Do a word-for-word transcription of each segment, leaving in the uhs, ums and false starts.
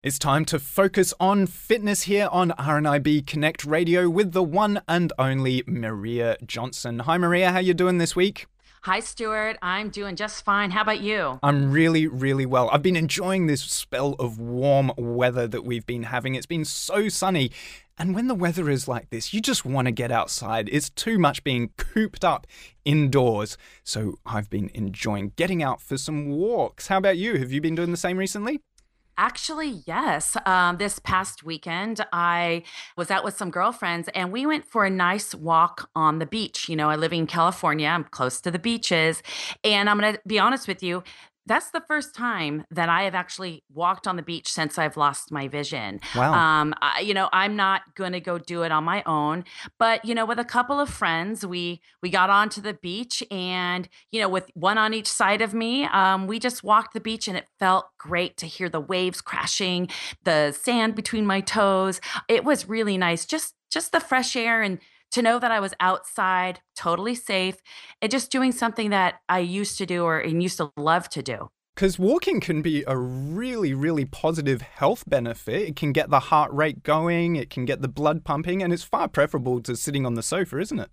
It's time to focus on fitness here on R N I B Connect Radio with the one and only Maria Johnson. Hi Maria, how you doing this week? Hi Stuart, I'm doing just fine. How about you? I'm really, really well. I've been enjoying this spell of warm weather that we've been having. It's been so sunny. And when the weather is like this, you just want to get outside. It's too much being cooped up indoors. So I've been enjoying getting out for some walks. How about you? Have you been doing the same recently? Actually, yes. Um, this past weekend, I was out with some girlfriends and we went for a nice walk on the beach. You know, I live in California. I'm close to the beaches. And I'm going to be honest with you, that's the first time that I have actually walked on the beach since I've lost my vision. Wow. Um, I, you know, I'm not going to go do it on my own, but you know, with a couple of friends, we, we got onto the beach and, you know, with one on each side of me, um, we just walked the beach and it felt great to hear the waves crashing, the sand between my toes. It was really nice. Just, just the fresh air and to know that I was outside, totally safe, and just doing something that I used to do or and used to love to do. Because walking can be a really, really positive health benefit. It can get the heart rate going, it can get the blood pumping, and it's far preferable to sitting on the sofa, isn't it?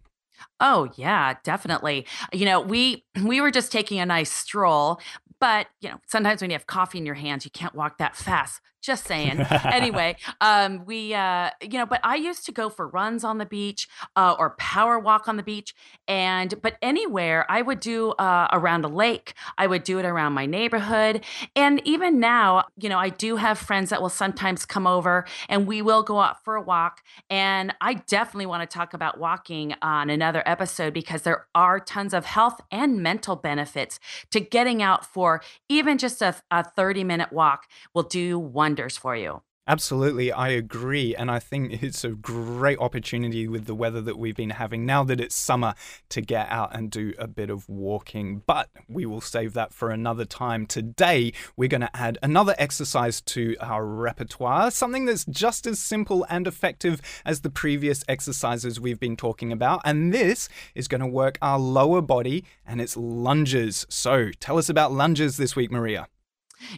Oh, yeah, definitely. You know, we we were just taking a nice stroll, but, you know, sometimes when you have coffee in your hands, you can't walk that fast. Just saying. Anyway, um, we, uh, you know, but I used to go for runs on the beach uh, or power walk on the beach. And but anywhere I would do uh, around a lake, I would do it around my neighborhood. And even now, you know, I do have friends that will sometimes come over and we will go out for a walk. And I definitely want to talk about walking on another episode because there are tons of health and mental benefits to getting out for even just a, a thirty minute walk will do one for you. Absolutely, I agree. And I think it's a great opportunity with the weather that we've been having now that it's summer to get out and do a bit of walking. But we will save that for another time. Today, we're going to add another exercise to our repertoire, something that's just as simple and effective as the previous exercises we've been talking about. And this is going to work our lower body and it's lunges. So tell us about lunges this week, Maria.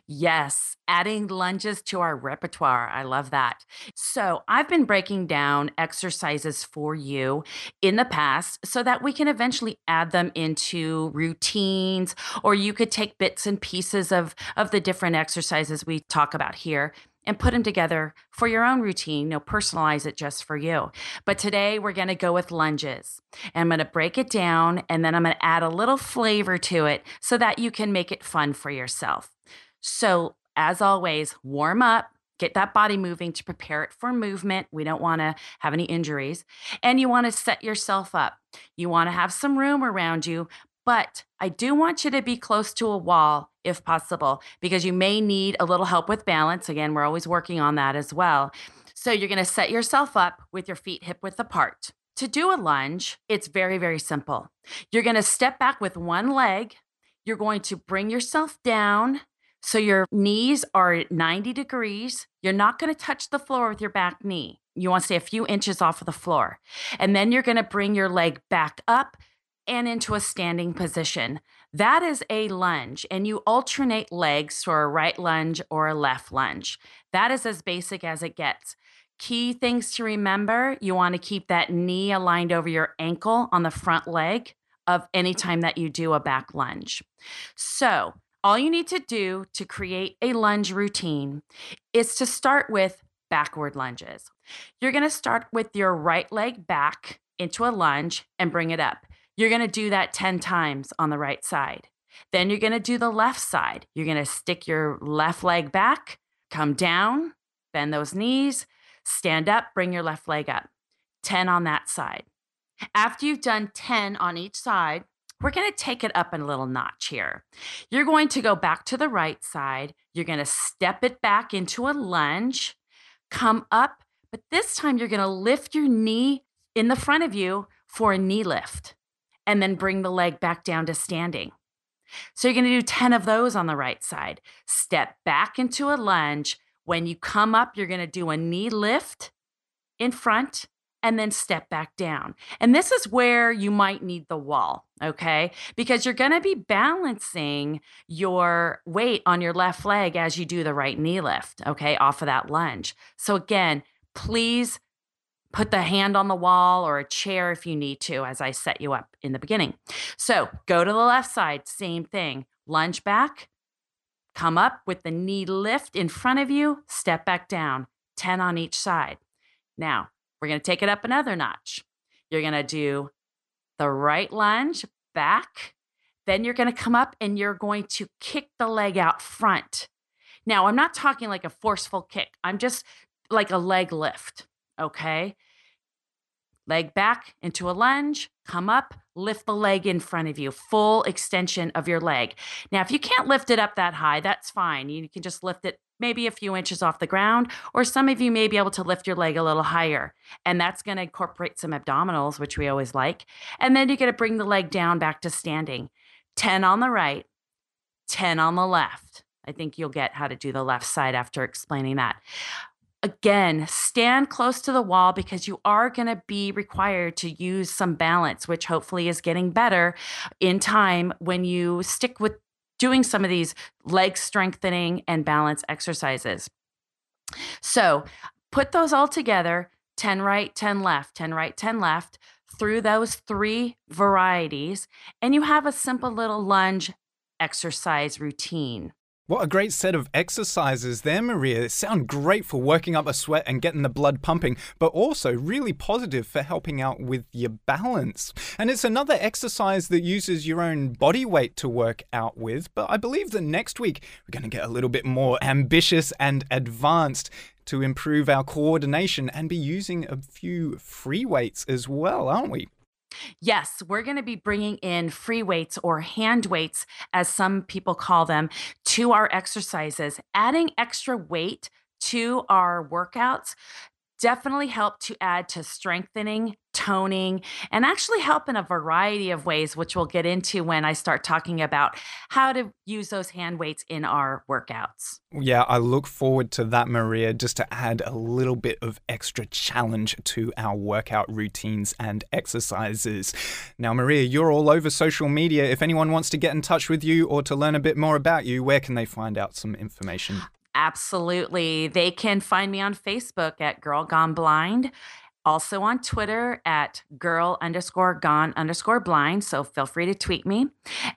Yes, adding lunges to our repertoire. I love that. So I've been breaking down exercises for you in the past so that we can eventually add them into routines, or you could take bits and pieces of, of the different exercises we talk about here and put them together for your own routine, you know, personalize it just for you. But today we're gonna go with lunges. And I'm gonna break it down and then I'm gonna add a little flavor to it so that you can make it fun for yourself. So as always, warm up, get that body moving to prepare it for movement. We don't want to have any injuries. And you want to set yourself up. You want to have some room around you, but I do want you to be close to a wall if possible, because you may need a little help with balance. Again, we're always working on that as well. So you're going to set yourself up with your feet hip width apart. To do a lunge, it's very, very simple. You're going to step back with one leg. You're going to bring yourself down. So your knees are at ninety degrees. You're not going to touch the floor with your back knee. You want to stay a few inches off of the floor. And then you're going to bring your leg back up and into a standing position. That is a lunge. And you alternate legs for a right lunge or a left lunge. That is as basic as it gets. Key things to remember, you want to keep that knee aligned over your ankle on the front leg of any time that you do a back lunge. So all you need to do to create a lunge routine is to start with backward lunges. You're going to start with your right leg back into a lunge and bring it up. You're going to do that ten times on the right side. Then you're going to do the left side. You're going to stick your left leg back, come down, bend those knees, stand up, bring your left leg up. ten on that side. After you've done ten on each side, we're going to take it up a little notch here. You're going to go back to the right side. You're going to step it back into a lunge, come up, but this time you're going to lift your knee in the front of you for a knee lift and then bring the leg back down to standing. So you're going to do ten of those on the right side. Step back into a lunge. When you come up, you're going to do a knee lift in front and then step back down. And this is where you might need the wall, okay? Because you're going to be balancing your weight on your left leg as you do the right knee lift, okay, off of that lunge. So again, please put the hand on the wall or a chair if you need to, as I set you up in the beginning. So go to the left side, same thing. Lunge back, come up with the knee lift in front of you, step back down, ten on each side. Now, we're going to take it up another notch. You're going to do the right lunge back. Then you're going to come up and you're going to kick the leg out front. Now, I'm not talking like a forceful kick. I'm just like a leg lift, okay? Leg back into a lunge, come up, lift the leg in front of you, full extension of your leg. Now, if you can't lift it up that high, that's fine. You can just lift it maybe a few inches off the ground, or some of you may be able to lift your leg a little higher. And that's going to incorporate some abdominals, which we always like. And then you're going to bring the leg down back to standing. ten on the right, ten on the left. I think you'll get how to do the left side after explaining that. Again, stand close to the wall because you are going to be required to use some balance, which hopefully is getting better in time when you stick with doing some of these leg strengthening and balance exercises. So put those all together, ten right, ten left, ten right, ten left, through those three varieties, and you have a simple little lunge exercise routine. What a great set of exercises there, Maria. They sound great for working up a sweat and getting the blood pumping, but also really positive for helping out with your balance. And it's another exercise that uses your own body weight to work out with, but I believe that next week we're going to get a little bit more ambitious and advanced to improve our coordination and be using a few free weights as well, aren't we? Yes, we're going to be bringing in free weights or hand weights, as some people call them, to our exercises. Adding extra weight to our workouts definitely help to add to strengthening, toning, and actually help in a variety of ways, which we'll get into when I start talking about how to use those hand weights in our workouts. Yeah, I look forward to that, Maria, just to add a little bit of extra challenge to our workout routines and exercises. Now, Maria, you're all over social media. If anyone wants to get in touch with you or to learn a bit more about you, where can they find out some information? Absolutely. They can find me on Facebook at Girl Gone Blind, also on Twitter at girl underscore gone underscore blind. So feel free to tweet me.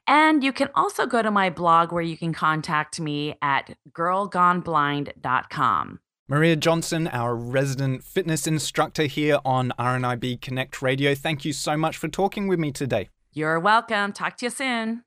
And you can also go to my blog where you can contact me at girl gone blind dot com. Maria Johnson, our resident fitness instructor here on R N I B Connect Radio, thank you so much for talking with me today. You're welcome. Talk to you soon.